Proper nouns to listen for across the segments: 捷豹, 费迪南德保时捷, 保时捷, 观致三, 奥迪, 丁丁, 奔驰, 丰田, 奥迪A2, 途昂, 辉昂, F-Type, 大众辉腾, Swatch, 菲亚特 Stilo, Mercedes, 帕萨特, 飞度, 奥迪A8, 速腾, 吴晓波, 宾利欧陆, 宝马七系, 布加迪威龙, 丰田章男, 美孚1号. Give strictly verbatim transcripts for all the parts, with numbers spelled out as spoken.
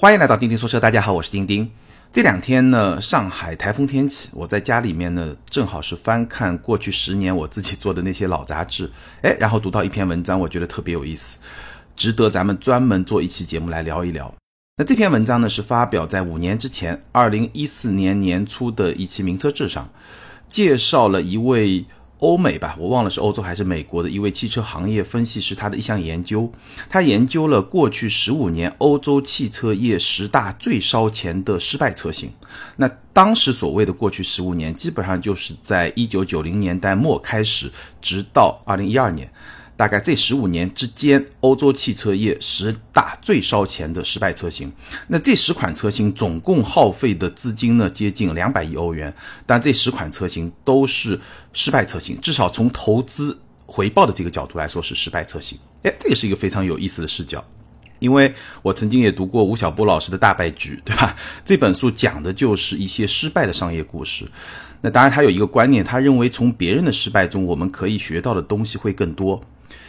欢迎来到丁丁说车，大家好，我是丁丁。这两天呢，上海台风天气，我在家里面呢，正好是翻看过去十年我自己做的那些老杂志，诶，然后读到一篇文章，我觉得特别有意思，值得咱们专门做一期节目来聊一聊。那这篇文章呢，是发表在五年之前二零一四年年初的一期名车志上，介绍了一位欧美吧，我忘了是欧洲还是美国的一位汽车行业分析师，他的一项研究。他研究了过去十五年欧洲汽车业十大最烧钱的失败车型。那当时所谓的过去十五年，基本上就是在一九九零年代末开始，直到二零一二年，大概这十五年之间，欧洲汽车业十大最烧钱的失败车型。那这十款车型总共耗费的资金呢，接近两百亿欧元，但这十款车型都是失败车型，至少从投资回报的这个角度来说是失败车型。诶，这个是一个非常有意思的视角。因为我曾经也读过吴晓波老师的《大败局》，对吧？这本书讲的就是一些失败的商业故事。那当然他有一个观念，他认为从别人的失败中我们可以学到的东西会更多。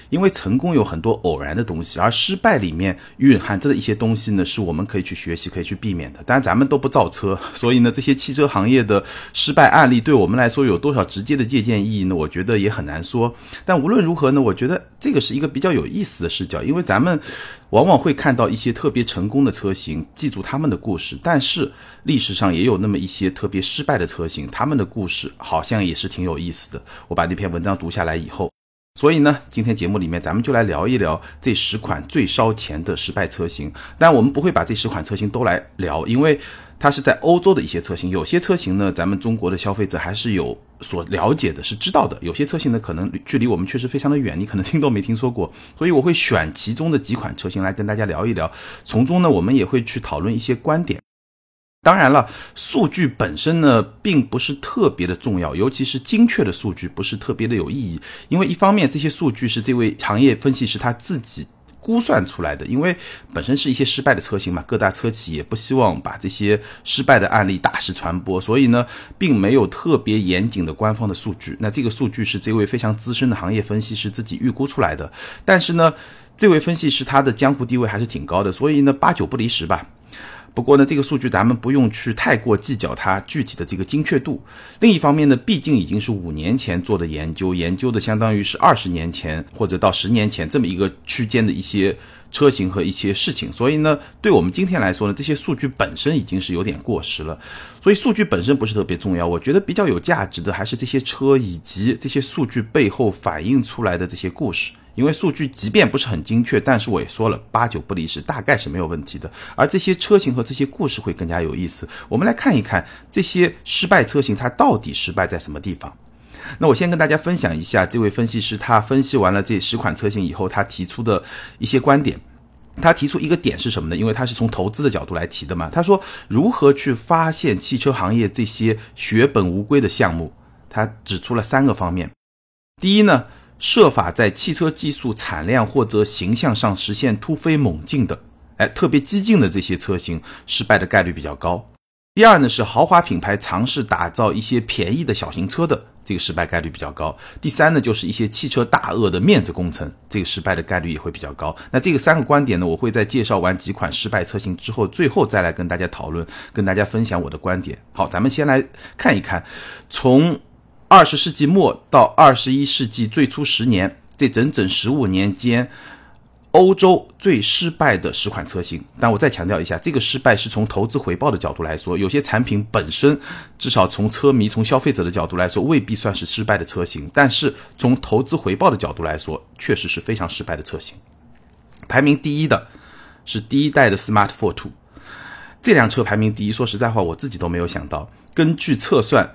因为成功有很多偶然的东西，而失败里面蕴含着的一些东西呢，是我们可以去学习可以去避免的。当然咱们都不造车，所以呢这些汽车行业的失败案例对我们来说有多少直接的借鉴意义呢，我觉得也很难说。但无论如何呢，我觉得这个是一个比较有意思的视角。因为咱们往往会看到一些特别成功的车型，记住他们的故事，但是历史上也有那么一些特别失败的车型，他们的故事好像也是挺有意思的。我把那篇文章读下来以后，所以呢今天节目里面咱们就来聊一聊这十款最烧钱的失败车型。但我们不会把这十款车型都来聊，因为它是在欧洲的一些车型，有些车型呢咱们中国的消费者还是有所了解的，是知道的，有些车型呢可能距离我们确实非常的远，你可能听都没听说过。所以我会选其中的几款车型来跟大家聊一聊，从中呢我们也会去讨论一些观点。当然了，数据本身呢并不是特别的重要，尤其是精确的数据不是特别的有意义。因为一方面这些数据是这位行业分析师他自己估算出来的，因为本身是一些失败的车型嘛，各大车企也不希望把这些失败的案例大肆传播，所以呢并没有特别严谨的官方的数据。那这个数据是这位非常资深的行业分析师自己预估出来的，但是呢这位分析师他的江湖地位还是挺高的，所以呢八九不离十吧。不过呢这个数据咱们不用去太过计较它具体的这个精确度。另一方面呢，毕竟已经是五年前做的研究，研究的相当于是二十年前或者到十年前这么一个区间的一些车型和一些事情，所以呢对我们今天来说呢，这些数据本身已经是有点过时了。所以数据本身不是特别重要，我觉得比较有价值的还是这些车以及这些数据背后反映出来的这些故事。因为数据即便不是很精确，但是我也说了八九不离十，大概是没有问题的。而这些车型和这些故事会更加有意思。我们来看一看这些失败车型它到底失败在什么地方。那我先跟大家分享一下这位分析师他分析完了这十款车型以后他提出的一些观点。他提出一个点是什么呢？因为他是从投资的角度来提的嘛。他说如何去发现汽车行业这些血本无归的项目，他指出了三个方面。第一呢，设法在汽车技术产量或者形象上实现突飞猛进的，哎，特别激进的这些车型失败的概率比较高。第二呢，是豪华品牌尝试打造一些便宜的小型车的，这个失败概率比较高。第三呢，就是一些汽车大鳄的面子工程，这个失败的概率也会比较高。那这个三个观点呢，我会在介绍完几款失败车型之后，最后再来跟大家讨论，跟大家分享我的观点。好，咱们先来看一看，从二十世纪末到二十一世纪最初十年，这整整十五年间欧洲最失败的十款车型。但我再强调一下，这个失败是从投资回报的角度来说，有些产品本身至少从车迷从消费者的角度来说未必算是失败的车型，但是从投资回报的角度来说确实是非常失败的车型。排名第一的是第一代的 Smart Fortwo， 这辆车排名第一，说实在话我自己都没有想到。根据测算，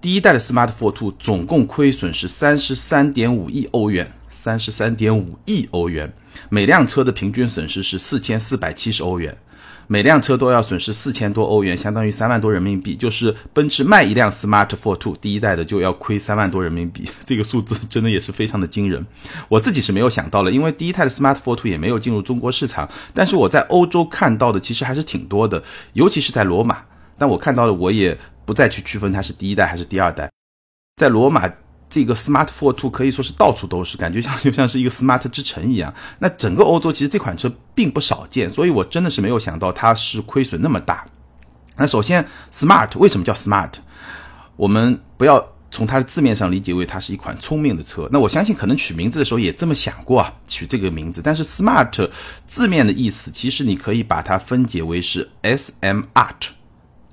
第一代的 Smart Fortwo 总共亏损是 三十三点五亿欧元， 三十三点五亿欧元，每辆车的平均损失是四千四百七十欧元，每辆车都要损失四千多欧元，相当于三万多人民币，就是奔驰卖一辆 Smart Fortwo 第一代的就要亏三万多人民币，这个数字真的也是非常的惊人。我自己是没有想到了，因为第一代的 Smart Fortwo 也没有进入中国市场，但是我在欧洲看到的其实还是挺多的，尤其是在罗马。但我看到的我也不再去区分它是第一代还是第二代。在罗马这个 Smart Fortwo 可以说是到处都是，感觉像就像是一个 Smart 之城一样。那整个欧洲其实这款车并不少见，所以我真的是没有想到它是亏损那么大。那首先 Smart 为什么叫 Smart， 我们不要从它的字面上理解为它是一款聪明的车，那我相信可能取名字的时候也这么想过啊，取这个名字。但是 smart 字面的意思，其实你可以把它分解为是 S M Art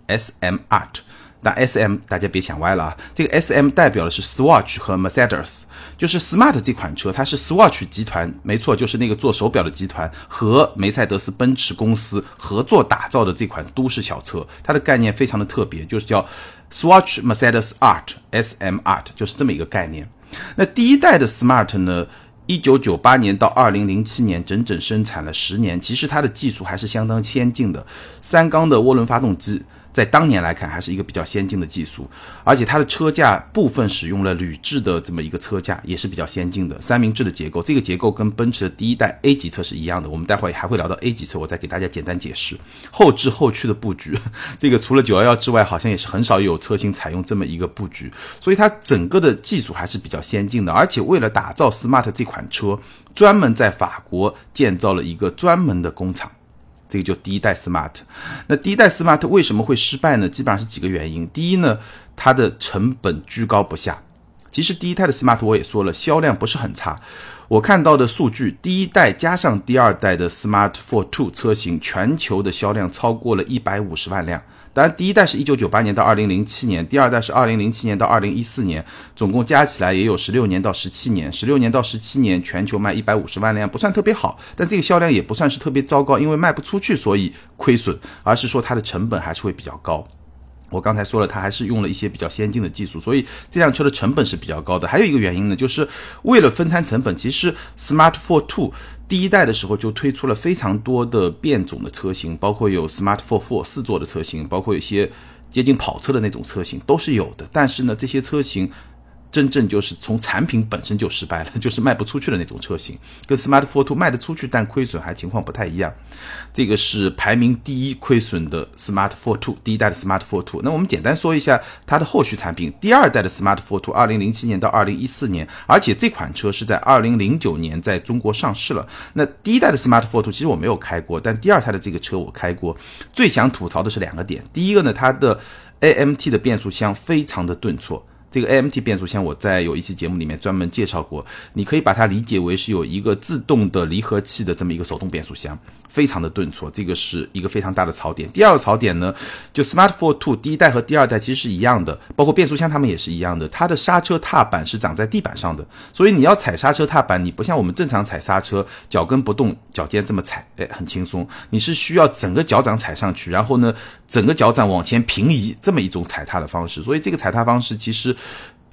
S M Art， 但 S M 大家别想歪了啊，这个 S M 代表的是 Swatch 和 Mercedes， 就是 smart 这款车它是 Swatch 集团，没错，就是那个做手表的集团和梅赛德斯奔驰公司合作打造的这款都市小车，它的概念非常的特别，就是叫Swatch Mercedes Art S M Art， 就是这么一个概念。那第一代的 Smart 呢，一九九八年到二零零七年整整生产了十年，其实它的技术还是相当先进的，三缸的涡轮发动机在当年来看还是一个比较先进的技术，而且它的车架部分使用了铝制的这么一个车架，也是比较先进的三明治的结构，这个结构跟奔驰的第一代 A 级车是一样的，我们待会还会聊到 A 级车，我再给大家简单解释后置后驱的布局，这个除了九一一之外好像也是很少有车型采用这么一个布局，所以它整个的技术还是比较先进的。而且为了打造 Smart 这款车，专门在法国建造了一个专门的工厂，这个就第一代 Smart。 那第一代 Smart 为什么会失败呢？基本上是几个原因。第一呢，它的成本居高不下，其实第一代的 Smart 我也说了销量不是很差，我看到的数据，第一代加上第二代的 Smart Fortwo 车型全球的销量超过了一百五十万辆，当然第一代是一九九八年到二零零七年，第二代是二零零七年到二零一四年，总共加起来也有十六年到十七年，十六年到十七年全球卖一百五十万辆，不算特别好，但这个销量也不算是特别糟糕，因为卖不出去所以亏损，而是说它的成本还是会比较高。我刚才说了，它还是用了一些比较先进的技术，所以这辆车的成本是比较高的。还有一个原因呢，就是为了分摊成本，其实 Smart Fortwo 第一代的时候就推出了非常多的变种的车型，包括有 Smart Fortwo 四座的车型，包括一些接近跑车的那种车型都是有的，但是呢这些车型真正就是从产品本身就失败了，就是卖不出去的那种车型，跟 Smart Fortwo 卖得出去但亏损还情况不太一样。这个是排名第一亏损的 Smart Fortwo， 第一代的 Smart Fortwo。 那我们简单说一下它的后续产品，第二代的 Smart Fortwo 二零零七年到二零一四年，而且这款车是在二零零九年在中国上市了。那第一代的 Smart Fortwo 其实我没有开过，但第二代的这个车我开过，最想吐槽的是两个点。第一个呢，它的 A M T 的变速箱非常的顿挫，这个 A M T 变速箱我在有一期节目里面专门介绍过，你可以把它理解为是有一个自动的离合器的这么一个手动变速箱，非常的顿挫，这个是一个非常大的槽点。第二个槽点呢，就 Smart Fortwo 第一代和第二代其实是一样的，包括变速箱它们也是一样的，它的刹车踏板是长在地板上的，所以你要踩刹车踏板，你不像我们正常踩刹车脚跟不动脚尖这么踩，哎，很轻松，你是需要整个脚掌踩上去，然后呢整个脚掌往前平移，这么一种踩踏的方式，所以这个踩踏方式其实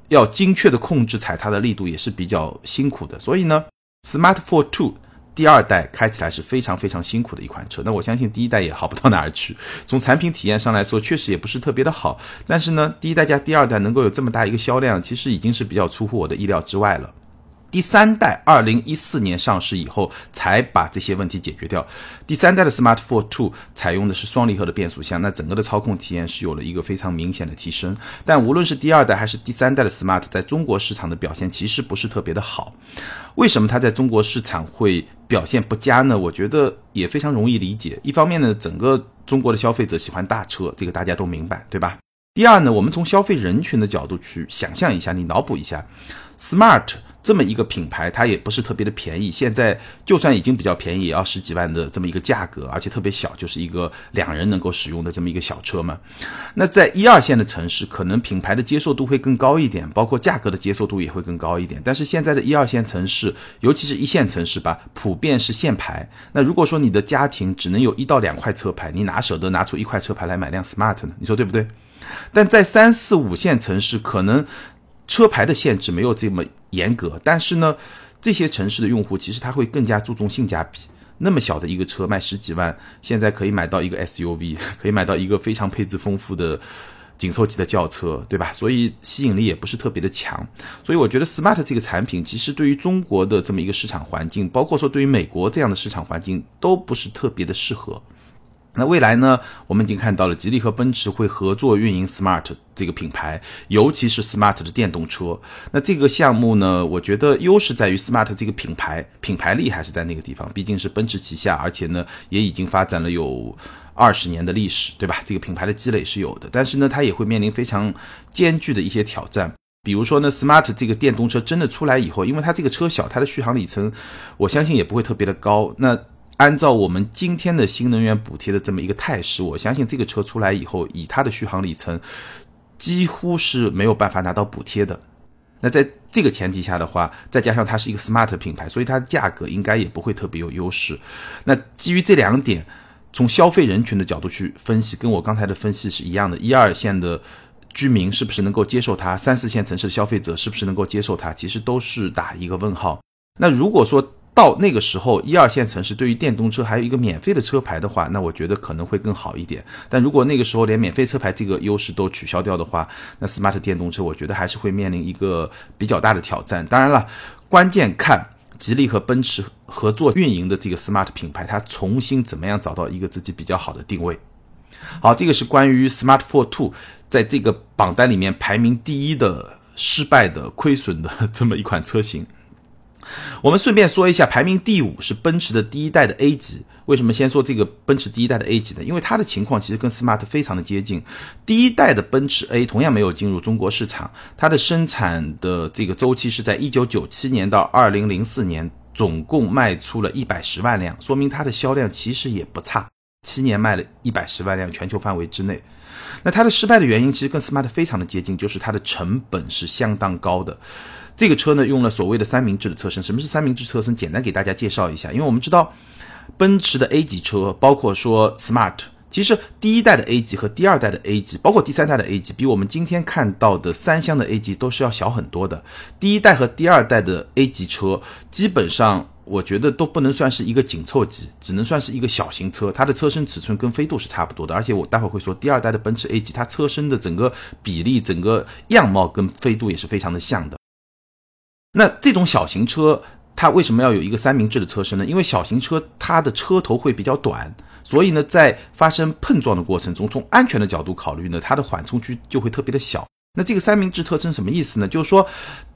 要精确的控制踩踏的力度也是比较辛苦的。所以呢 Smart Fortwo第二代开起来是非常非常辛苦的一款车，那我相信第一代也好不到哪儿去，从产品体验上来说确实也不是特别的好，但是呢第一代加第二代能够有这么大一个销量，其实已经是比较出乎我的意料之外了。第三代二零一四年上市以后才把这些问题解决掉，第三代的 Smart Fortwo 采用的是双离合的变速箱，那整个的操控体验是有了一个非常明显的提升，但无论是第二代还是第三代的 Smart 在中国市场的表现其实不是特别的好。为什么它在中国市场会表现不佳呢？我觉得也非常容易理解，一方面呢整个中国的消费者喜欢大车，这个大家都明白，对吧？第二呢，我们从消费人群的角度去想象一下，你脑补一下 Smart这么一个品牌，它也不是特别的便宜，现在就算已经比较便宜也要十几万的这么一个价格，而且特别小，就是一个两人能够使用的这么一个小车嘛。那在一二线的城市可能品牌的接受度会更高一点，包括价格的接受度也会更高一点，但是现在的一二线城市尤其是一线城市吧，普遍是限牌，那如果说你的家庭只能有一到两块车牌，你哪舍得拿出一块车牌来买辆 Smart 呢？你说对不对？但在三四五线城市可能车牌的限制没有这么严格，但是呢这些城市的用户其实他会更加注重性价比，那么小的一个车卖十几万，现在可以买到一个 S U V， 可以买到一个非常配置丰富的紧凑级的轿车，对吧？所以吸引力也不是特别的强，所以我觉得 Smart 这个产品其实对于中国的这么一个市场环境，包括说对于美国这样的市场环境都不是特别的适合。那未来呢，我们已经看到了吉利和奔驰会合作运营 Smart 这个品牌，尤其是 Smart 的电动车。那这个项目呢，我觉得优势在于 Smart 这个品牌，品牌力还是在那个地方，毕竟是奔驰旗下，而且呢也已经发展了有二十年的历史，对吧？这个品牌的积累是有的，但是呢它也会面临非常艰巨的一些挑战。比如说呢 Smart 这个电动车真的出来以后，因为它这个车小，它的续航里程我相信也不会特别的高，那按照我们今天的新能源补贴的这么一个态势，我相信这个车出来以后，以它的续航里程几乎是没有办法拿到补贴的。那在这个前提下的话，再加上它是一个 smart 品牌，所以它的价格应该也不会特别有优势。那基于这两点，从消费人群的角度去分析，跟我刚才的分析是一样的，一二线的居民是不是能够接受它，三四线城市的消费者是不是能够接受它，其实都是打一个问号。那如果说到那个时候，一二线城市对于电动车还有一个免费的车牌的话，那我觉得可能会更好一点。但如果那个时候连免费车牌这个优势都取消掉的话，那 smart 电动车我觉得还是会面临一个比较大的挑战。当然了，关键看吉利和奔驰合作运营的这个 smart 品牌，它重新怎么样找到一个自己比较好的定位。好，这个是关于 Smart Fortwo 在这个榜单里面排名第一的失败的亏损的这么一款车型。我们顺便说一下，排名第五是奔驰的第一代的 A 级。为什么先说这个奔驰第一代的 A 级呢？因为它的情况其实跟 Smart 非常的接近。第一代的奔驰 A 同样没有进入中国市场，它的生产的这个周期是在一九九七年到二零零四年，总共卖出了一百一十万辆，说明它的销量其实也不差，七年卖了一百一十万辆，全球范围之内。那它的失败的原因其实跟 Smart 非常的接近，就是它的成本是相当高的。这个车呢用了所谓的三明治的车身。什么是三明治车身？简单给大家介绍一下。因为我们知道奔驰的 A 级车，包括说 Smart， 其实第一代的 A 级和第二代的 A 级，包括第三代的 A 级，比我们今天看到的三厢的 A 级都是要小很多的。第一代和第二代的 A 级车基本上我觉得都不能算是一个紧凑级，只能算是一个小型车。它的车身尺寸跟飞度是差不多的，而且我待会会说第二代的奔驰 A 级，它车身的整个比例整个样貌跟飞度也是非常的像的。那这种小型车它为什么要有一个三明治的车身呢？因为小型车它的车头会比较短，所以呢在发生碰撞的过程中，从安全的角度考虑呢，它的缓冲区就会特别的小。那这个三明治车身什么意思呢？就是说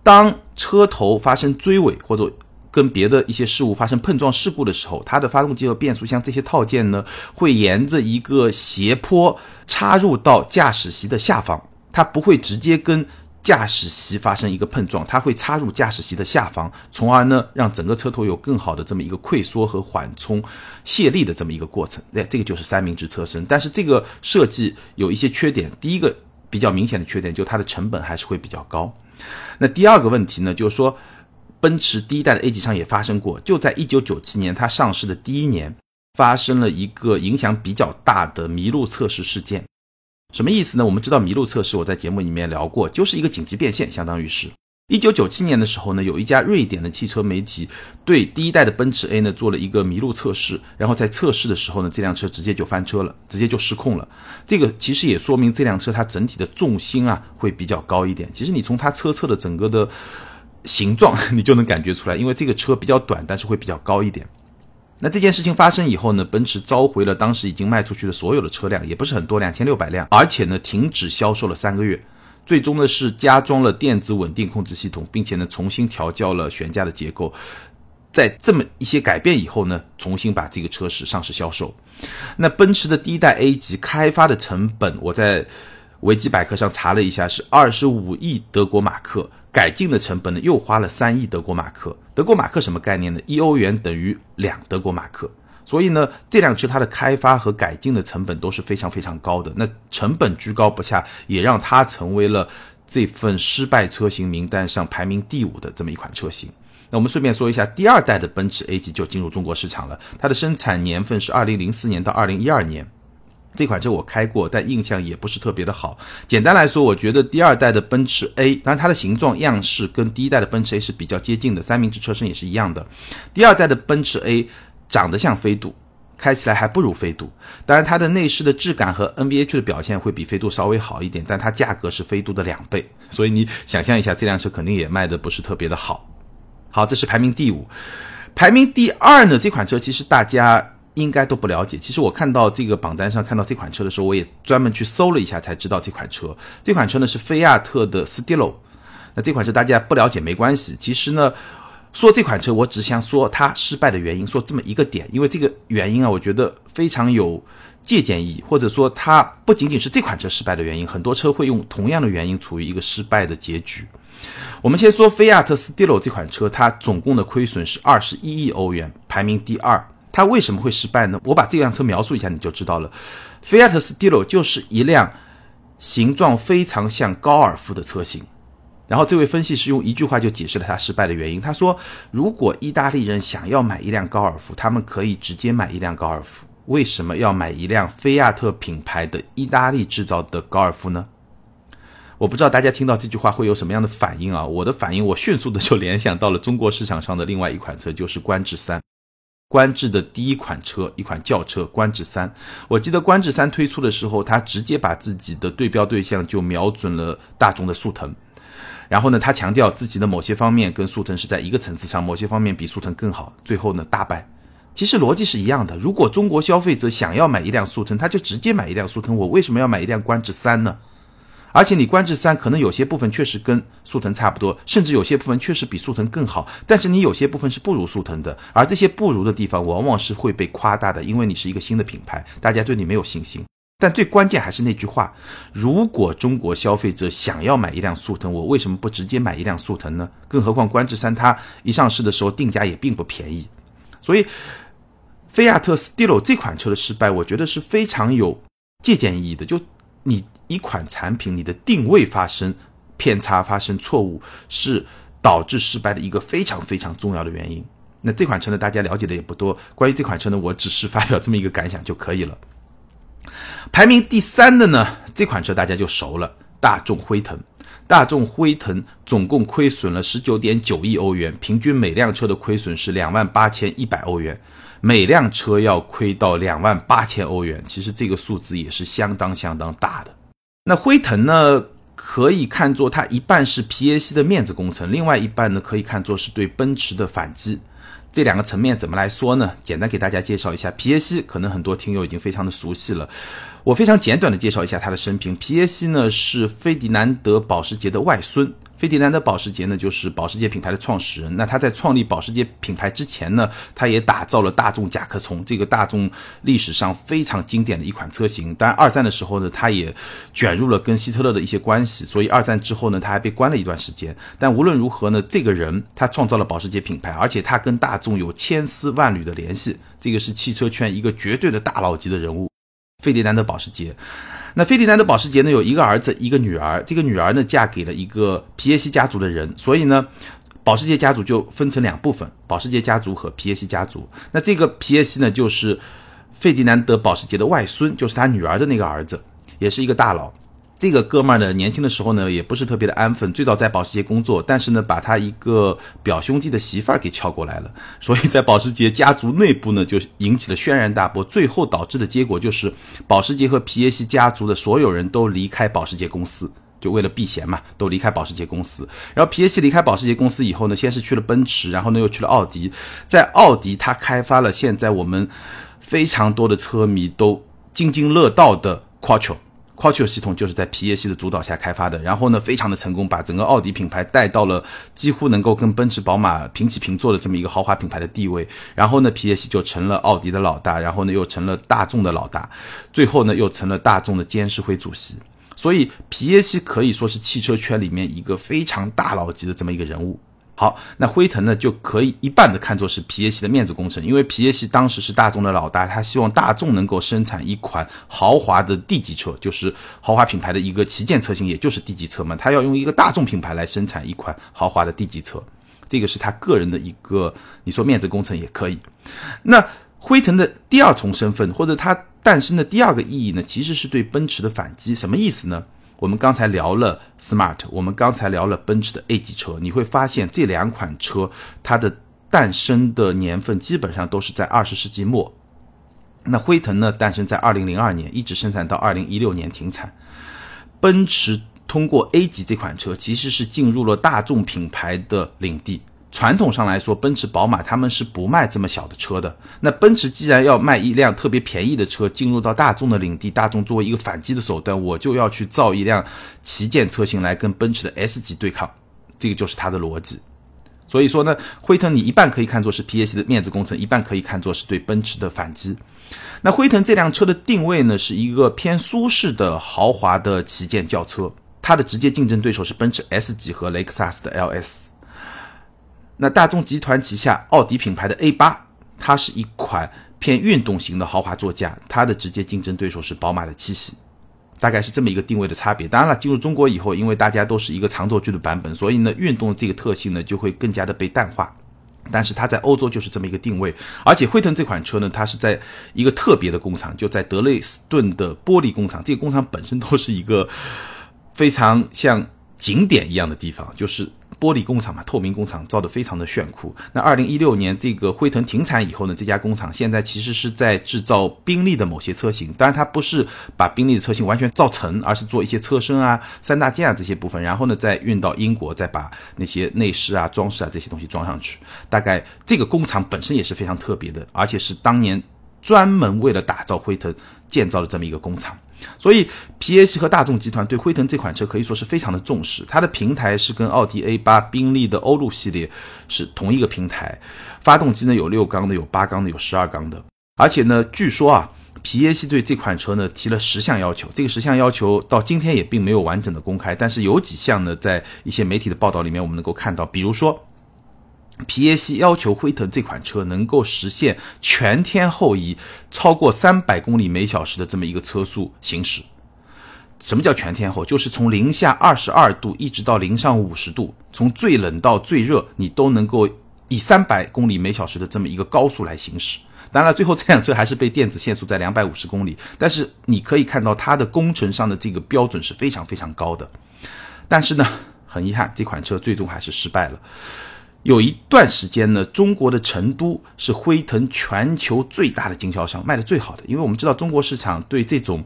当车头发生追尾或者跟别的一些事物发生碰撞事故的时候，它的发动机和变速箱这些套件呢会沿着一个斜坡插入到驾驶席的下方，它不会直接跟驾驶席发生一个碰撞，它会插入驾驶席的下方，从而呢让整个车头有更好的这么一个溃缩和缓冲卸力的这么一个过程。对，这个就是三明治车身。但是这个设计有一些缺点，第一个比较明显的缺点就是它的成本还是会比较高。那第二个问题呢，就是说奔驰第一代的 A 级上也发生过，就在一九九七年它上市的第一年发生了一个影响比较大的麋鹿测试事件。什么意思呢？我们知道麋鹿测试我在节目里面聊过，就是一个紧急变现，相当于是一九九七年的时候呢，有一家瑞典的汽车媒体对第一代的奔驰 A 呢做了一个麋鹿测试，然后在测试的时候呢，这辆车直接就翻车了，直接就失控了。这个其实也说明这辆车它整体的重心啊会比较高一点。其实你从它车侧的整个的形状你就能感觉出来，因为这个车比较短，但是会比较高一点。那这件事情发生以后呢，奔驰召回了当时已经卖出去的所有的车辆，也不是很多，两千六百辆，而且呢停止销售了三个月。最终呢是加装了电子稳定控制系统，并且呢重新调校了悬架的结构。在这么一些改变以后呢，重新把这个车市上市销售。那奔驰的第一代 A 级开发的成本，我在维基百科上查了一下，是二十五亿德国马克，改进的成本呢又花了三亿德国马克。德国马克什么概念呢？一欧元等于两德国马克。所以呢这辆车它的开发和改进的成本都是非常非常高的。那成本居高不下，也让它成为了这份失败车型名单上排名第五的这么一款车型。那我们顺便说一下，第二代的奔驰 A 级就进入中国市场了，它的生产年份是二零零四年到二零一二年。这款车我开过，但印象也不是特别的好。简单来说，我觉得第二代的奔驰 A， 当然它的形状样式跟第一代的奔驰 A 是比较接近的，三明治车身也是一样的。第二代的奔驰 A 长得像飞度，开起来还不如飞度。当然它的内饰的质感和 N V H 的表现会比飞度稍微好一点，但它价格是飞度的两倍，所以你想象一下，这辆车肯定也卖的不是特别的好。好，这是排名第五。排名第二呢，这款车其实大家应该都不了解。其实我看到这个榜单上看到这款车的时候，我也专门去搜了一下才知道这款车。这款车呢是菲亚特的 Stilo。那这款车大家不了解没关系，其实呢说这款车我只想说它失败的原因，说这么一个点，因为这个原因啊，我觉得非常有借鉴意义，或者说它不仅仅是这款车失败的原因，很多车会用同样的原因处于一个失败的结局。我们先说菲亚特 Stilo 这款车，它总共的亏损是二十一亿欧元，排名第二。它为什么会失败呢？我把这辆车描述一下你就知道了。菲亚特 Stilo 就是一辆形状非常像高尔夫的车型。然后这位分析师用一句话就解释了他失败的原因，他说如果意大利人想要买一辆高尔夫，他们可以直接买一辆高尔夫，为什么要买一辆菲亚特品牌的意大利制造的高尔夫呢？我不知道大家听到这句话会有什么样的反应啊？我的反应，我迅速的就联想到了中国市场上的另外一款车，就是观致三。观致的第一款车，一款轿车观致三。我记得观致三推出的时候，他直接把自己的对标对象就瞄准了大众的速腾。然后呢，他强调自己的某些方面跟速腾是在一个层次上，某些方面比速腾更好，最后呢大败。其实逻辑是一样的，如果中国消费者想要买一辆速腾，他就直接买一辆速腾，我为什么要买一辆观致三呢？而且你观致三可能有些部分确实跟速腾差不多，甚至有些部分确实比速腾更好，但是你有些部分是不如速腾的，而这些不如的地方往往是会被夸大的，因为你是一个新的品牌，大家对你没有信心。但最关键还是那句话，如果中国消费者想要买一辆速腾，我为什么不直接买一辆速腾呢？更何况观致三它一上市的时候定价也并不便宜。所以菲亚特 Stilo 这款车的失败，我觉得是非常有借鉴意义的，就你一款产品，你的定位发生偏差发生错误，是导致失败的一个非常非常重要的原因。那这款车呢，大家了解的也不多，关于这款车呢，我只是发表这么一个感想就可以了。排名第三的呢，这款车大家就熟了，大众辉腾。大众辉腾总共亏损了 十九点九亿欧元，平均每辆车的亏损是 两万八千一百欧元，每辆车要亏到 两万八千欧元，其实这个数字也是相当相当大的。那辉腾呢，可以看作它一半是皮耶希的面子工程，另外一半呢可以看作是对奔驰的反击。这两个层面怎么来说呢？简单给大家介绍一下皮耶希，可能很多听友已经非常的熟悉了，我非常简短的介绍一下他的生平。皮耶希呢是费迪南德保时捷的外孙，费迪南德保时捷呢就是保时捷品牌的创始人。那他在创立保时捷品牌之前呢，他也打造了大众甲壳虫，这个大众历史上非常经典的一款车型。当然二战的时候呢，他也卷入了跟希特勒的一些关系，所以二战之后呢，他还被关了一段时间。但无论如何呢，这个人他创造了保时捷品牌，而且他跟大众有千丝万缕的联系，这个是汽车圈一个绝对的大佬级的人物，费迪南德保时捷。那费迪南德保时捷呢有一个儿子一个女儿，这个女儿呢嫁给了一个皮耶希家族的人，所以呢保时捷家族就分成两部分，保时捷家族和皮耶希家族。那这个皮耶希呢就是费迪南德保时捷的外孙，就是他女儿的那个儿子，也是一个大佬。这个哥们儿呢年轻的时候呢也不是特别的安分，最早在保时捷工作，但是呢把他一个表兄弟的媳妇儿给撬过来了，所以在保时捷家族内部呢就引起了轩然大波，最后导致的结果就是保时捷和皮耶希家族的所有人都离开保时捷公司，就为了避嫌嘛，都离开保时捷公司。然后皮耶希离开保时捷公司以后呢，先是去了奔驰，然后呢又去了奥迪。在奥迪他开发了现在我们非常多的车迷都津津乐道的 Quattro。Quattro 系统就是在皮耶希的主导下开发的，然后呢非常的成功，把整个奥迪品牌带到了几乎能够跟奔驰宝马平起平坐的这么一个豪华品牌的地位。然后呢皮耶希就成了奥迪的老大，然后呢又成了大众的老大，最后呢又成了大众的监事会主席。所以皮耶希可以说是汽车圈里面一个非常大佬级的这么一个人物。好，那辉腾呢就可以一半的看作是皮耶希的面子工程，因为皮耶希当时是大众的老大，他希望大众能够生产一款豪华的 D 级车，就是豪华品牌的一个旗舰车型，也就是 D 级车嘛，他要用一个大众品牌来生产一款豪华的 D 级车，这个是他个人的一个，你说面子工程也可以。那辉腾的第二重身份，或者他诞生的第二个意义呢，其实是对奔驰的反击。什么意思呢？我们刚才聊了 Smart， 我们刚才聊了奔驰的 A 级车，你会发现这两款车它的诞生的年份基本上都是在二十世纪末。那辉腾呢诞生在二零零二年，一直生产到二零一六年停产。奔驰通过 A 级这款车其实是进入了大众品牌的领地，传统上来说，奔驰宝马他们是不卖这么小的车的。那奔驰既然要卖一辆特别便宜的车进入到大众的领地，大众作为一个反击的手段，我就要去造一辆旗舰车型来跟奔驰的 S 级对抗，这个就是它的逻辑。所以说呢，辉腾你一半可以看作是皮耶希的面子工程，一半可以看作是对奔驰的反击。那辉腾这辆车的定位呢，是一个偏舒适的豪华的旗舰轿车，它的直接竞争对手是奔驰 S 级和雷克萨斯的 L S。那大众集团旗下奥迪品牌的 A 八， 它是一款偏运动型的豪华座驾，它的直接竞争对手是宝马的七系，大概是这么一个定位的差别。当然了，进入中国以后，因为大家都是一个长轴距的版本，所以呢，运动这个特性呢就会更加的被淡化。但是它在欧洲就是这么一个定位，而且辉腾这款车呢，它是在一个特别的工厂，就在德累斯顿的玻璃工厂。这个工厂本身都是一个非常像景点一样的地方，就是玻璃工厂嘛，透明工厂，造得非常的炫酷。那二零一六年这个辉腾停产以后呢，这家工厂现在其实是在制造宾利的某些车型，当然它不是把宾利的车型完全造成，而是做一些车身啊、三大件啊这些部分，然后呢再运到英国，再把那些内饰啊、装饰啊这些东西装上去。大概这个工厂本身也是非常特别的，而且是当年专门为了打造辉腾建造了这么一个工厂。所以皮耶希和大众集团对辉腾这款车可以说是非常的重视，它的平台是跟奥迪 A 八、 宾利的欧陆系列是同一个平台，发动机呢有六缸的、有八缸的、有十二缸的。而且呢，据说啊，皮耶希对这款车呢提了十项要求，这个十项要求到今天也并没有完整的公开，但是有几项呢在一些媒体的报道里面我们能够看到。比如说皮耶希要求辉腾这款车能够实现全天候以超过三百公里每小时的这么一个车速行驶。什么叫全天候？就是从零下二十二度一直到零上五十度，从最冷到最热，你都能够以三百公里每小时的这么一个高速来行驶。当然了，最后这辆车还是被电子限速在两百五十公里，但是你可以看到它的工程上的这个标准是非常非常高的。但是呢，很遗憾，这款车最终还是失败了。有一段时间呢，中国的成都是辉腾全球最大的经销商，卖的最好的。因为我们知道中国市场对这种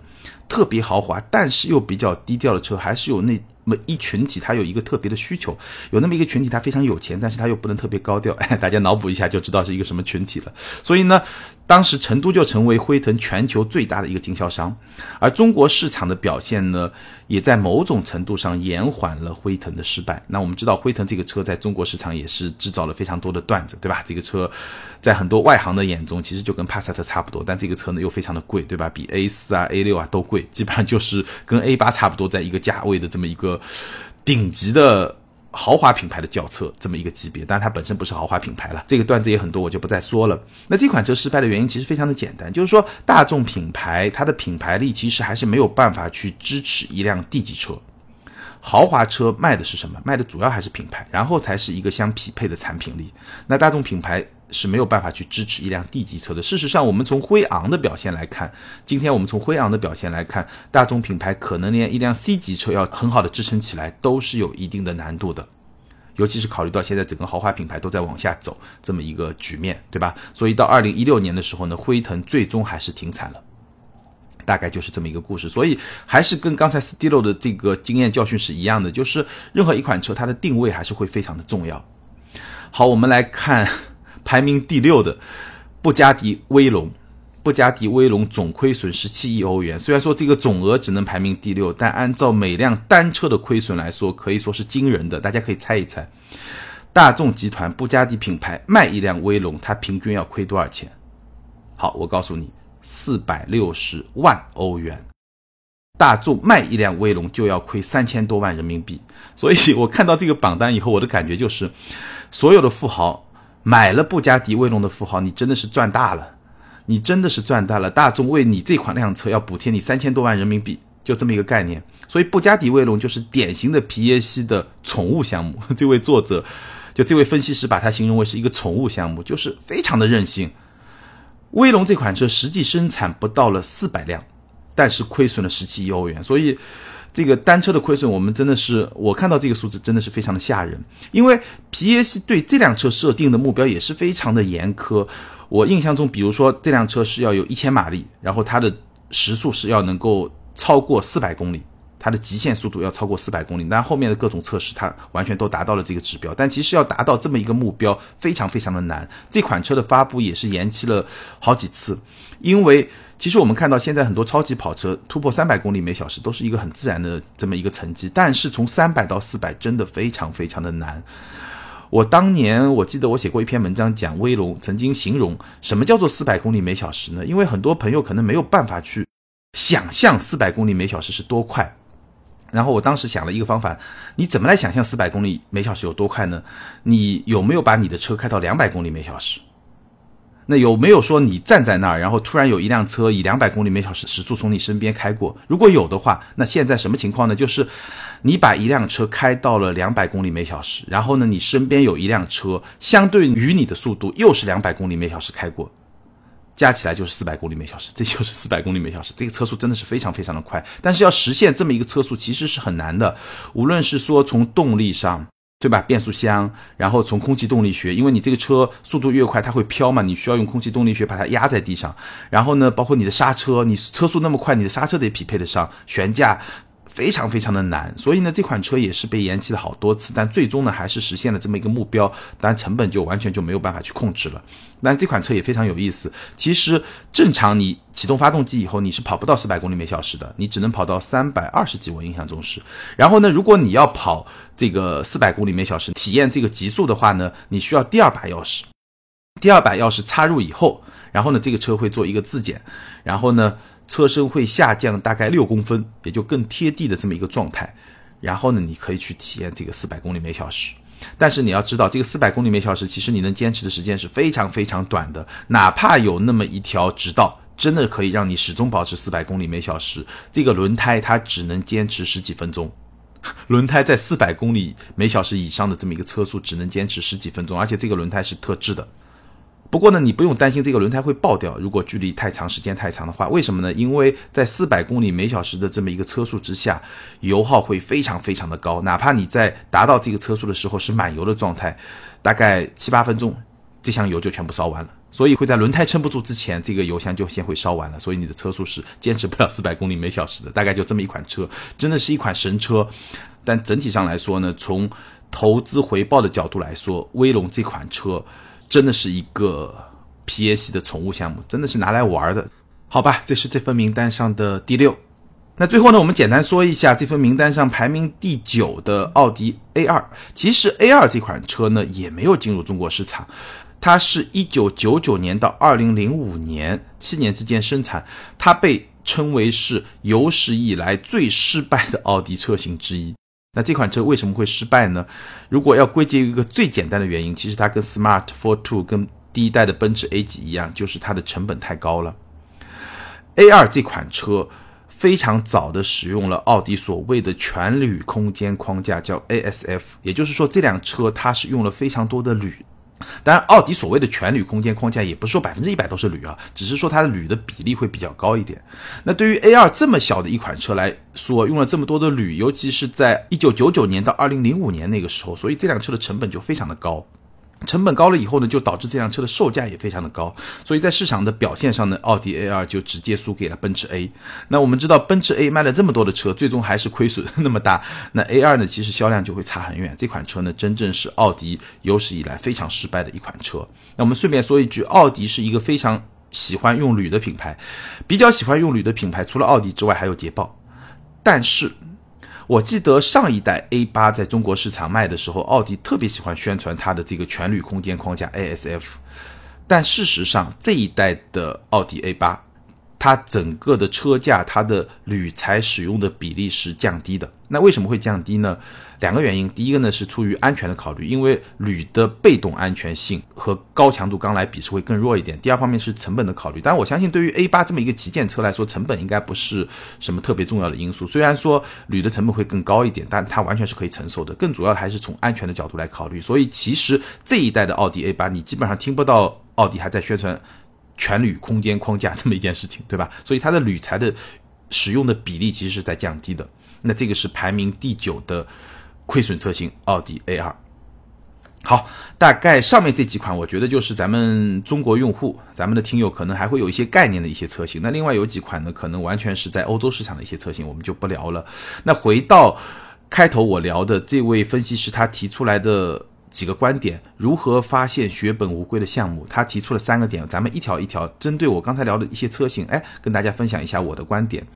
特别豪华但是又比较低调的车还是有那么一群体，它有一个特别的需求，有那么一个群体，它非常有钱，但是它又不能特别高调，哎，大家脑补一下就知道是一个什么群体了。所以呢，当时成都就成为辉腾全球最大的一个经销商，而中国市场的表现呢，也在某种程度上延缓了辉腾的失败。那我们知道辉腾这个车在中国市场也是制造了非常多的段子，对吧？这个车在很多外行的眼中其实就跟帕萨特差不多，但这个车呢又非常的贵，对吧？比 A 四 啊、A 六 啊都贵，基本上就是跟 A 八 差不多，在一个价位的这么一个顶级的豪华品牌的轿车这么一个级别，但它本身不是豪华品牌了，这个段子也很多，我就不再说了。那这款车失败的原因其实非常的简单，就是说大众品牌它的品牌力其实还是没有办法去支持一辆 D 级车。豪华车卖的是什么？卖的主要还是品牌，然后才是一个相匹配的产品力。那大众品牌是没有办法去支持一辆 D 级车的。事实上，我们从辉昂的表现来看，今天我们从辉昂的表现来看，大众品牌可能连一辆 C 级车要很好的支撑起来都是有一定的难度的。尤其是考虑到现在整个豪华品牌都在往下走这么一个局面，对吧？所以到二零一六年的时候呢，辉腾最终还是停产了。大概就是这么一个故事。所以还是跟刚才 Stilo 的这个经验教训是一样的，就是任何一款车它的定位还是会非常的重要。好，我们来看排名第六的布加迪威龙。布加迪威龙总亏损十七亿欧元，虽然说这个总额只能排名第六，但按照每辆单车的亏损来说可以说是惊人的。大家可以猜一猜，大众集团布加迪品牌卖一辆威龙它平均要亏多少钱？好，我告诉你，四百六十万欧元。大众卖一辆威龙就要亏三千多万人民币。所以我看到这个榜单以后，我的感觉就是所有的富豪，买了布加迪威龙的富豪，你真的是赚大了，你真的是赚大了。大众为你这款辆车要补贴你三千多万人民币，就这么一个概念。所以布加迪威龙就是典型的皮耶希的宠物项目。这位作者就这位分析师把它形容为是一个宠物项目，就是非常的任性。威龙这款车实际生产不到了四百辆，但是亏损了十七亿欧元。所以这个单车的亏损，我们真的是，我看到这个数字真的是非常的吓人。因为皮耶希对这辆车设定的目标也是非常的严苛。我印象中，比如说这辆车是要有一千马力，然后它的时速是要能够超过四百公里，它的极限速度要超过四百公里，但后面的各种测试它完全都达到了这个指标，但其实要达到这么一个目标非常非常的难。这款车的发布也是延期了好几次，因为其实我们看到现在很多超级跑车突破三百公里每小时都是一个很自然的这么一个成绩，但是从三百到四百真的非常非常的难。我当年我记得我写过一篇文章讲威龙，曾经形容什么叫做四百公里每小时呢，因为很多朋友可能没有办法去想象四百公里每小时是多快，然后我当时想了一个方法，你怎么来想象四百公里每小时有多快呢？你有没有把你的车开到两百公里每小时？那有没有说你站在那儿，然后突然有一辆车以两百公里每小时时速从你身边开过？如果有的话，那现在什么情况呢？就是你把一辆车开到了两百公里每小时，然后呢，你身边有一辆车相对于你的速度又是两百公里每小时开过，加起来就是四百公里每小时，这就是四百公里每小时，这个车速真的是非常非常的快。但是要实现这么一个车速其实是很难的，无论是说从动力上，对吧，变速箱，然后从空气动力学，因为你这个车速度越快它会飘嘛，你需要用空气动力学把它压在地上，然后呢，包括你的刹车，你车速那么快，你的刹车得匹配得上，悬架非常非常的难。所以呢，这款车也是被延期了好多次，但最终呢还是实现了这么一个目标，当然成本就完全就没有办法去控制了。但这款车也非常有意思，其实正常你启动发动机以后你是跑不到四百公里每小时的，你只能跑到三百二十几，我印象中是。然后呢，如果你要跑这个四百公里每小时体验这个极速的话呢，你需要第二把钥匙，第二把钥匙插入以后，然后呢这个车会做一个自检，然后呢车身会下降大概六公分，也就更贴地的这么一个状态，然后呢你可以去体验这个四百公里每小时。但是你要知道，这个四百公里每小时其实你能坚持的时间是非常非常短的，哪怕有那么一条直道真的可以让你始终保持四百公里每小时，这个轮胎它只能坚持十几分钟，轮胎在四百公里每小时以上的这么一个车速只能坚持十几分钟，而且这个轮胎是特制的。不过呢，你不用担心这个轮胎会爆掉，如果距离太长，时间太长的话。为什么呢？因为在四百公里每小时的这么一个车速之下，油耗会非常非常的高，哪怕你在达到这个车速的时候是满油的状态，大概七八分钟这箱油就全部烧完了，所以会在轮胎撑不住之前，这个油箱就先会烧完了，所以你的车速是坚持不了四百公里每小时的。大概就这么一款车，真的是一款神车。但整体上来说呢，从投资回报的角度来说，威龙这款车真的是一个皮耶希的宠物项目，真的是拿来玩的。好吧，这是这份名单上的第六。那最后呢，我们简单说一下这份名单上排名第九的奥迪 A 二。其实 A 二 这款车呢也没有进入中国市场，它是一九九九年到二零零五年七年之间生产，它被称为是有史以来最失败的奥迪车型之一。那这款车为什么会失败呢？如果要归结一个最简单的原因，其实它跟 Smart Fortwo 跟第一代的奔驰 A 级一样，就是它的成本太高了。A 二 这款车非常早的使用了奥迪所谓的全铝空间框架，叫 A S F， 也就是说这辆车它是用了非常多的铝。当然奥迪所谓的全铝空间框架也不是说 百分之百 都是铝啊，只是说它的铝的比例会比较高一点。那对于 A 二 这么小的一款车来说，用了这么多的铝，尤其是在一九九九年到二零零五年那个时候，所以这辆车的成本就非常的高。成本高了以后呢，就导致这辆车的售价也非常的高，所以在市场的表现上呢，奥迪 A 二 就直接输给了奔驰 A。 那我们知道奔驰 A 卖了这么多的车，最终还是亏损那么大，那 A 二 呢其实销量就会差很远。这款车呢真正是奥迪有史以来非常失败的一款车。那我们顺便说一句，奥迪是一个非常喜欢用铝的品牌，比较喜欢用铝的品牌除了奥迪之外还有捷豹。但是我记得上一代 A 八 在中国市场卖的时候，奥迪特别喜欢宣传它的这个全铝空间框架 A S F， 但事实上这一代的奥迪 A 八 它整个的车架它的铝材使用的比例是降低的。那为什么会降低呢？两个原因，第一个呢是出于安全的考虑，因为铝的被动安全性和高强度钢来比是会更弱一点。第二方面是成本的考虑，但我相信对于 A 八 这么一个旗舰车来说，成本应该不是什么特别重要的因素，虽然说铝的成本会更高一点，但它完全是可以承受的，更主要还是从安全的角度来考虑。所以其实这一代的奥迪 A 八 你基本上听不到奥迪还在宣传全铝空间框架这么一件事情，对吧？所以它的铝材的使用的比例其实是在降低的。那这个是排名第九的亏损车型奥迪 A 二。好，大概上面这几款我觉得就是咱们中国用户咱们的听友可能还会有一些概念的一些车型，那另外有几款呢可能完全是在欧洲市场的一些车型我们就不聊了。那回到开头我聊的这位分析师他提出来的几个观点，如何发现血本无归的项目，他提出了三个点，咱们一条一条针对我刚才聊的一些车型，哎，跟大家分享一下我的观点。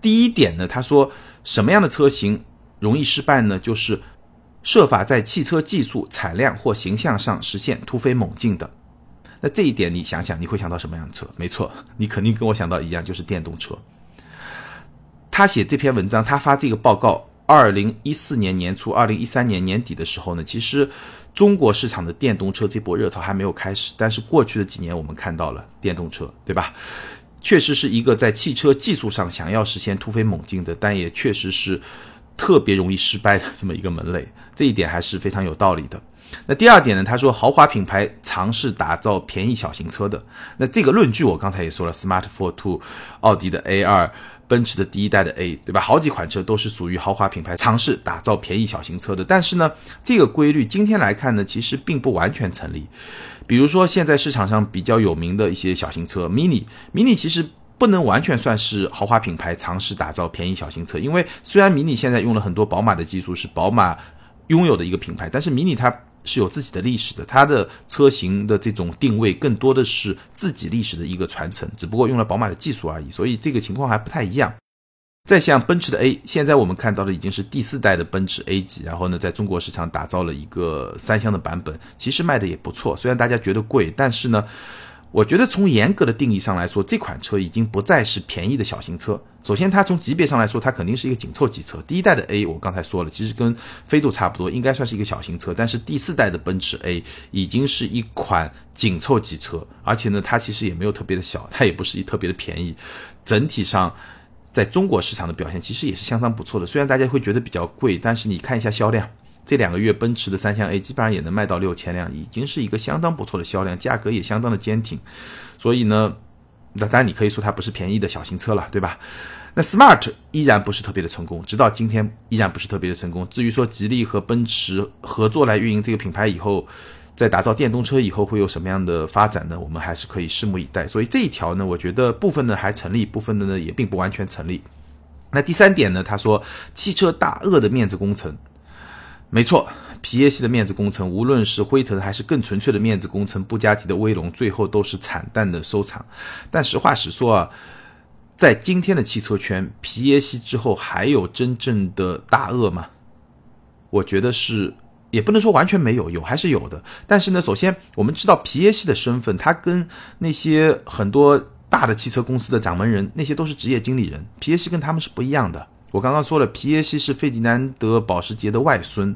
第一点呢，他说什么样的车型容易失败呢？就是设法在汽车技术、产量或形象上实现突飞猛进的。那这一点你想想，你会想到什么样的车？没错，你肯定跟我想到一样，就是电动车。他写这篇文章，他发这个报告二零一四年年初二零一三年年底的时候呢，其实中国市场的电动车这波热潮还没有开始，但是过去的几年我们看到了电动车，对吧？确实是一个在汽车技术上想要实现突飞猛进的，但也确实是特别容易失败的这么一个门类，这一点还是非常有道理的。那第二点呢，他说豪华品牌尝试打造便宜小型车的，那这个论据我刚才也说了 Smart Fortwo、 奥迪的 A 二、 奔驰的第一代的 A， 对吧，好几款车都是属于豪华品牌尝试打造便宜小型车的，但是呢这个规律今天来看呢其实并不完全成立。比如说现在市场上比较有名的一些小型车 Mini Mini 其实不能完全算是豪华品牌尝试打造便宜小型车，因为虽然 Mini 现在用了很多宝马的技术，是宝马拥有的一个品牌，但是 Mini 它是有自己的历史的，它的车型的这种定位更多的是自己历史的一个传承，只不过用了宝马的技术而已，所以这个情况还不太一样。再像奔驰的 A， 现在我们看到的已经是第四代的奔驰 A 级，然后呢在中国市场打造了一个三厢的版本，其实卖的也不错，虽然大家觉得贵，但是呢我觉得从严格的定义上来说，这款车已经不再是便宜的小型车。首先它从级别上来说，它肯定是一个紧凑级车，第一代的 A 我刚才说了，其实跟飞度差不多，应该算是一个小型车，但是第四代的奔驰 A 已经是一款紧凑级车，而且呢它其实也没有特别的小，它也不是特别的便宜，整体上在中国市场的表现其实也是相当不错的，虽然大家会觉得比较贵，但是你看一下销量，这两个月奔驰的三厢 A 基本上也能卖到六千辆，已经是一个相当不错的销量，价格也相当的坚挺，所以呢当然你可以说它不是便宜的小型车了，对吧？那 Smart 依然不是特别的成功，直到今天依然不是特别的成功。至于说吉利和奔驰合作来运营这个品牌以后，在打造电动车以后会有什么样的发展呢？我们还是可以拭目以待。所以这一条呢，我觉得部分呢还成立，部分的呢也并不完全成立。那第三点呢，他说汽车大鳄的面子工程，没错，皮耶希的面子工程，无论是辉腾还是更纯粹的面子工程，布加迪的威龙，最后都是惨淡的收场。但实话实说啊，在今天的汽车圈，皮耶希之后还有真正的大鳄吗？我觉得是，也不能说完全没有，有还是有的。但是呢，首先我们知道皮耶希的身份，他跟那些很多大的汽车公司的掌门人，那些都是职业经理人，皮耶希跟他们是不一样的。我刚刚说了，皮耶希是费迪南德保时捷的外孙，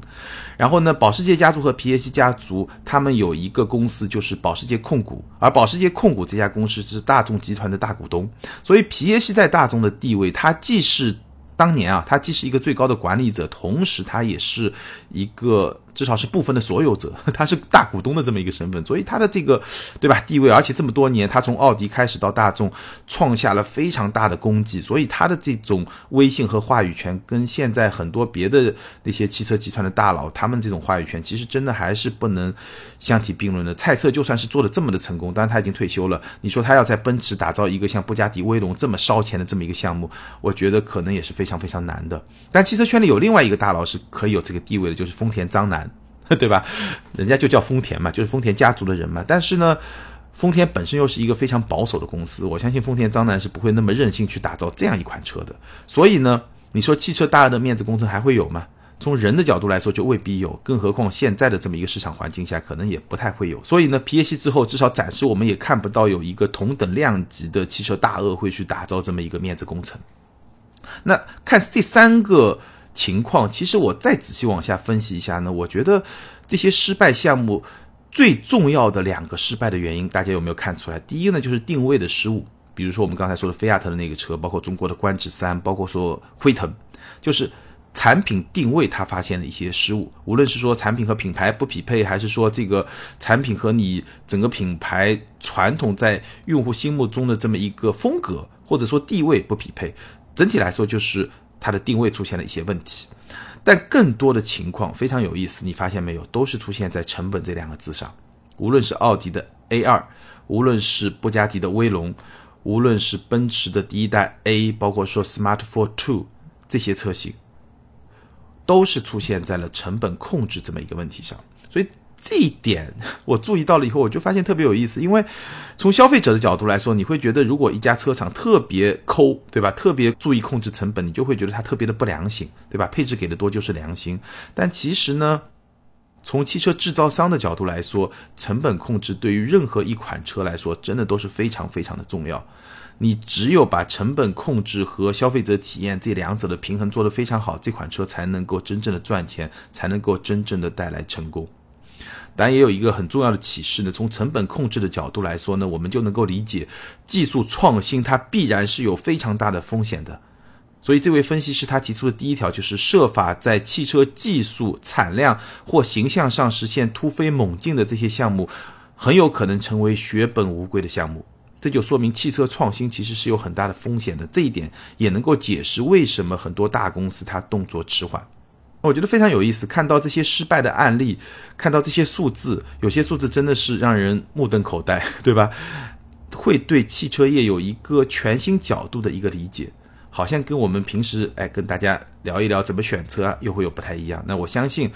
然后呢，保时捷家族和皮耶希家族他们有一个公司，就是保时捷控股，而保时捷控股这家公司是大众集团的大股东，所以皮耶希在大众的地位，他既是当年啊，他既是一个最高的管理者，同时他也是一个至少是部分的所有者，他是大股东的这么一个身份，所以他的这个对吧地位，而且这么多年他从奥迪开始到大众创下了非常大的功绩，所以他的这种威信和话语权跟现在很多别的那些汽车集团的大佬他们这种话语权其实真的还是不能相提并论的。蔡澈就算是做的这么的成功，当然他已经退休了，你说他要在奔驰打造一个像布加迪威龙这么烧钱的这么一个项目，我觉得可能也是非常非常难的。但汽车圈里有另外一个大佬是可以有这个地位的，就是丰田章男，对吧？人家就叫丰田嘛，就是丰田家族的人嘛。但是呢，丰田本身又是一个非常保守的公司，我相信丰田章男是不会那么任性去打造这样一款车的。所以呢，你说汽车大鳄的面子工程还会有吗？从人的角度来说就未必有，更何况现在的这么一个市场环境下可能也不太会有。所以呢，皮耶希之后至少暂时我们也看不到有一个同等量级的汽车大鳄会去打造这么一个面子工程。那看这三个情况，其实我再仔细往下分析一下呢，我觉得这些失败项目最重要的两个失败的原因，大家有没有看出来？第一呢，就是定位的失误，比如说我们刚才说的菲亚特的那个车，包括中国的观致三，包括说辉腾，就是产品定位它发现了一些失误，无论是说产品和品牌不匹配，还是说这个产品和你整个品牌传统在用户心目中的这么一个风格或者说地位不匹配，整体来说就是它的定位出现了一些问题。但更多的情况非常有意思，你发现没有，都是出现在成本这两个字上。无论是奥迪的 A 二， 无论是布加迪的威龙，无论是奔驰的第一代 A， 包括说 Smart Fortwo， 这些车型都是出现在了成本控制这么一个问题上。所以这一点我注意到了以后，我就发现特别有意思。因为从消费者的角度来说，你会觉得如果一家车厂特别抠，对吧，特别注意控制成本，你就会觉得它特别的不良心，对吧，配置给的多就是良心。但其实呢，从汽车制造商的角度来说，成本控制对于任何一款车来说真的都是非常非常的重要。你只有把成本控制和消费者体验这两者的平衡做得非常好，这款车才能够真正的赚钱，才能够真正的带来成功。当然也有一个很重要的启示呢，从成本控制的角度来说呢，我们就能够理解技术创新它必然是有非常大的风险的。所以这位分析师他提出的第一条就是设法在汽车技术、产量或形象上实现突飞猛进的这些项目，很有可能成为血本无归的项目。这就说明汽车创新其实是有很大的风险的，这一点也能够解释为什么很多大公司它动作迟缓。我觉得非常有意思，看到这些失败的案例，看到这些数字，有些数字真的是让人目瞪口呆，对吧？会对汽车业有一个全新角度的一个理解，好像跟我们平时哎跟大家聊一聊怎么选车啊，又会有不太一样。那我相信，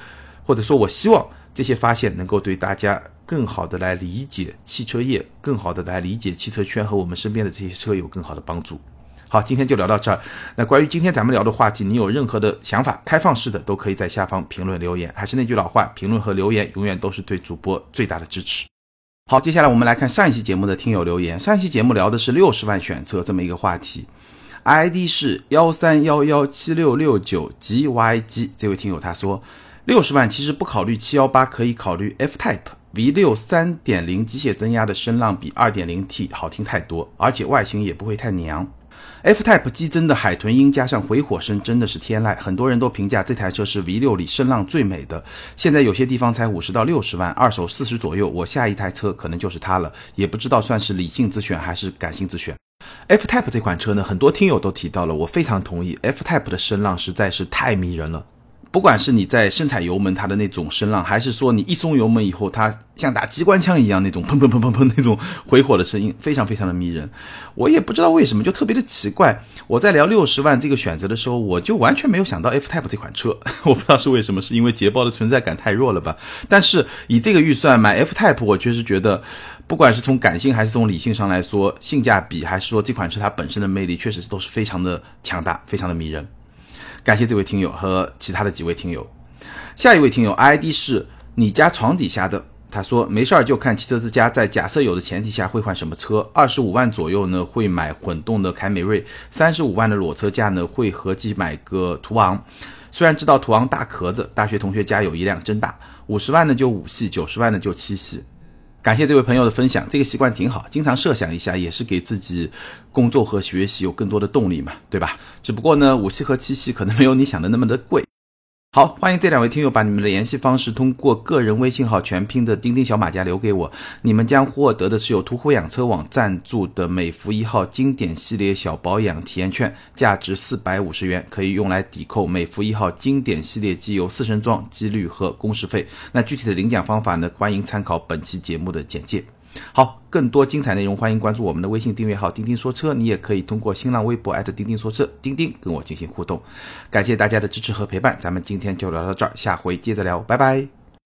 或者说我希望这些发现能够对大家更好的来理解汽车业，更好的来理解汽车圈和我们身边的这些车有更好的帮助。好，今天就聊到这儿。那关于今天咱们聊的话题，你有任何的想法，开放式的都可以在下方评论留言。还是那句老话，评论和留言永远都是对主播最大的支持。好，接下来我们来看上一期节目的听友留言。上一期节目聊的是六十万选车这么一个话题， I D 是 一三一一七六六九 G Y G。 这位听友他说，六十万其实不考虑七一八，可以考虑 F-Type， V 六 三点零 机械增压的声浪比 二点零 T 好听太多，而且外形也不会太娘。F-Type 激增的海豚音加上回火声真的是天籁，很多人都评价这台车是 V 六 里声浪最美的。现在有些地方才五十到六十万，二手四十左右，我下一台车可能就是它了，也不知道算是理性之选还是感性之选。F-Type 这款车呢，很多听友都提到了，我非常同意， F-Type 的声浪实在是太迷人了。不管是你在深踩油门它的那种声浪，还是说你一松油门以后它像打机关枪一样那种砰砰砰砰砰那种回火的声音，非常非常的迷人。我也不知道为什么，就特别的奇怪，我在聊六十万这个选择的时候，我就完全没有想到 F-Type 这款车，我不知道是为什么，是因为捷豹的存在感太弱了吧。但是以这个预算买 F-Type， 我确实觉得不管是从感性还是从理性上来说，性价比还是说这款车它本身的魅力，确实都是非常的强大，非常的迷人。感谢这位听友和其他的几位听友。下一位听友 I D 是你家床底下的，他说，没事儿就看汽车之家在假设有的前提下会换什么车，二十五万左右呢会买混动的凯美瑞，三十五万的裸车价呢会合计买个途昂，虽然知道途昂大壳子，大学同学家有一辆真大，五十万呢就五系，九十万呢就七系。感谢这位朋友的分享，这个习惯挺好，经常设想一下，也是给自己工作和学习有更多的动力嘛，对吧？只不过呢，五系和七系可能没有你想的那么的贵。好，欢迎这两位听友把你们的联系方式通过个人微信号全拼的钉钉小马甲留给我，你们将获得的是由途虎养车网赞助的美孚一号经典系列小保养体验券，价值四百五十元，可以用来抵扣美孚一号经典系列机油四升装、机滤和工时费。那具体的领奖方法呢，欢迎参考本期节目的简介。好，更多精彩内容欢迎关注我们的微信订阅号钉钉说车，你也可以通过新浪微博 at 钉钉说车钉钉跟我进行互动。感谢大家的支持和陪伴，咱们今天就聊到这儿，下回接着聊，拜拜。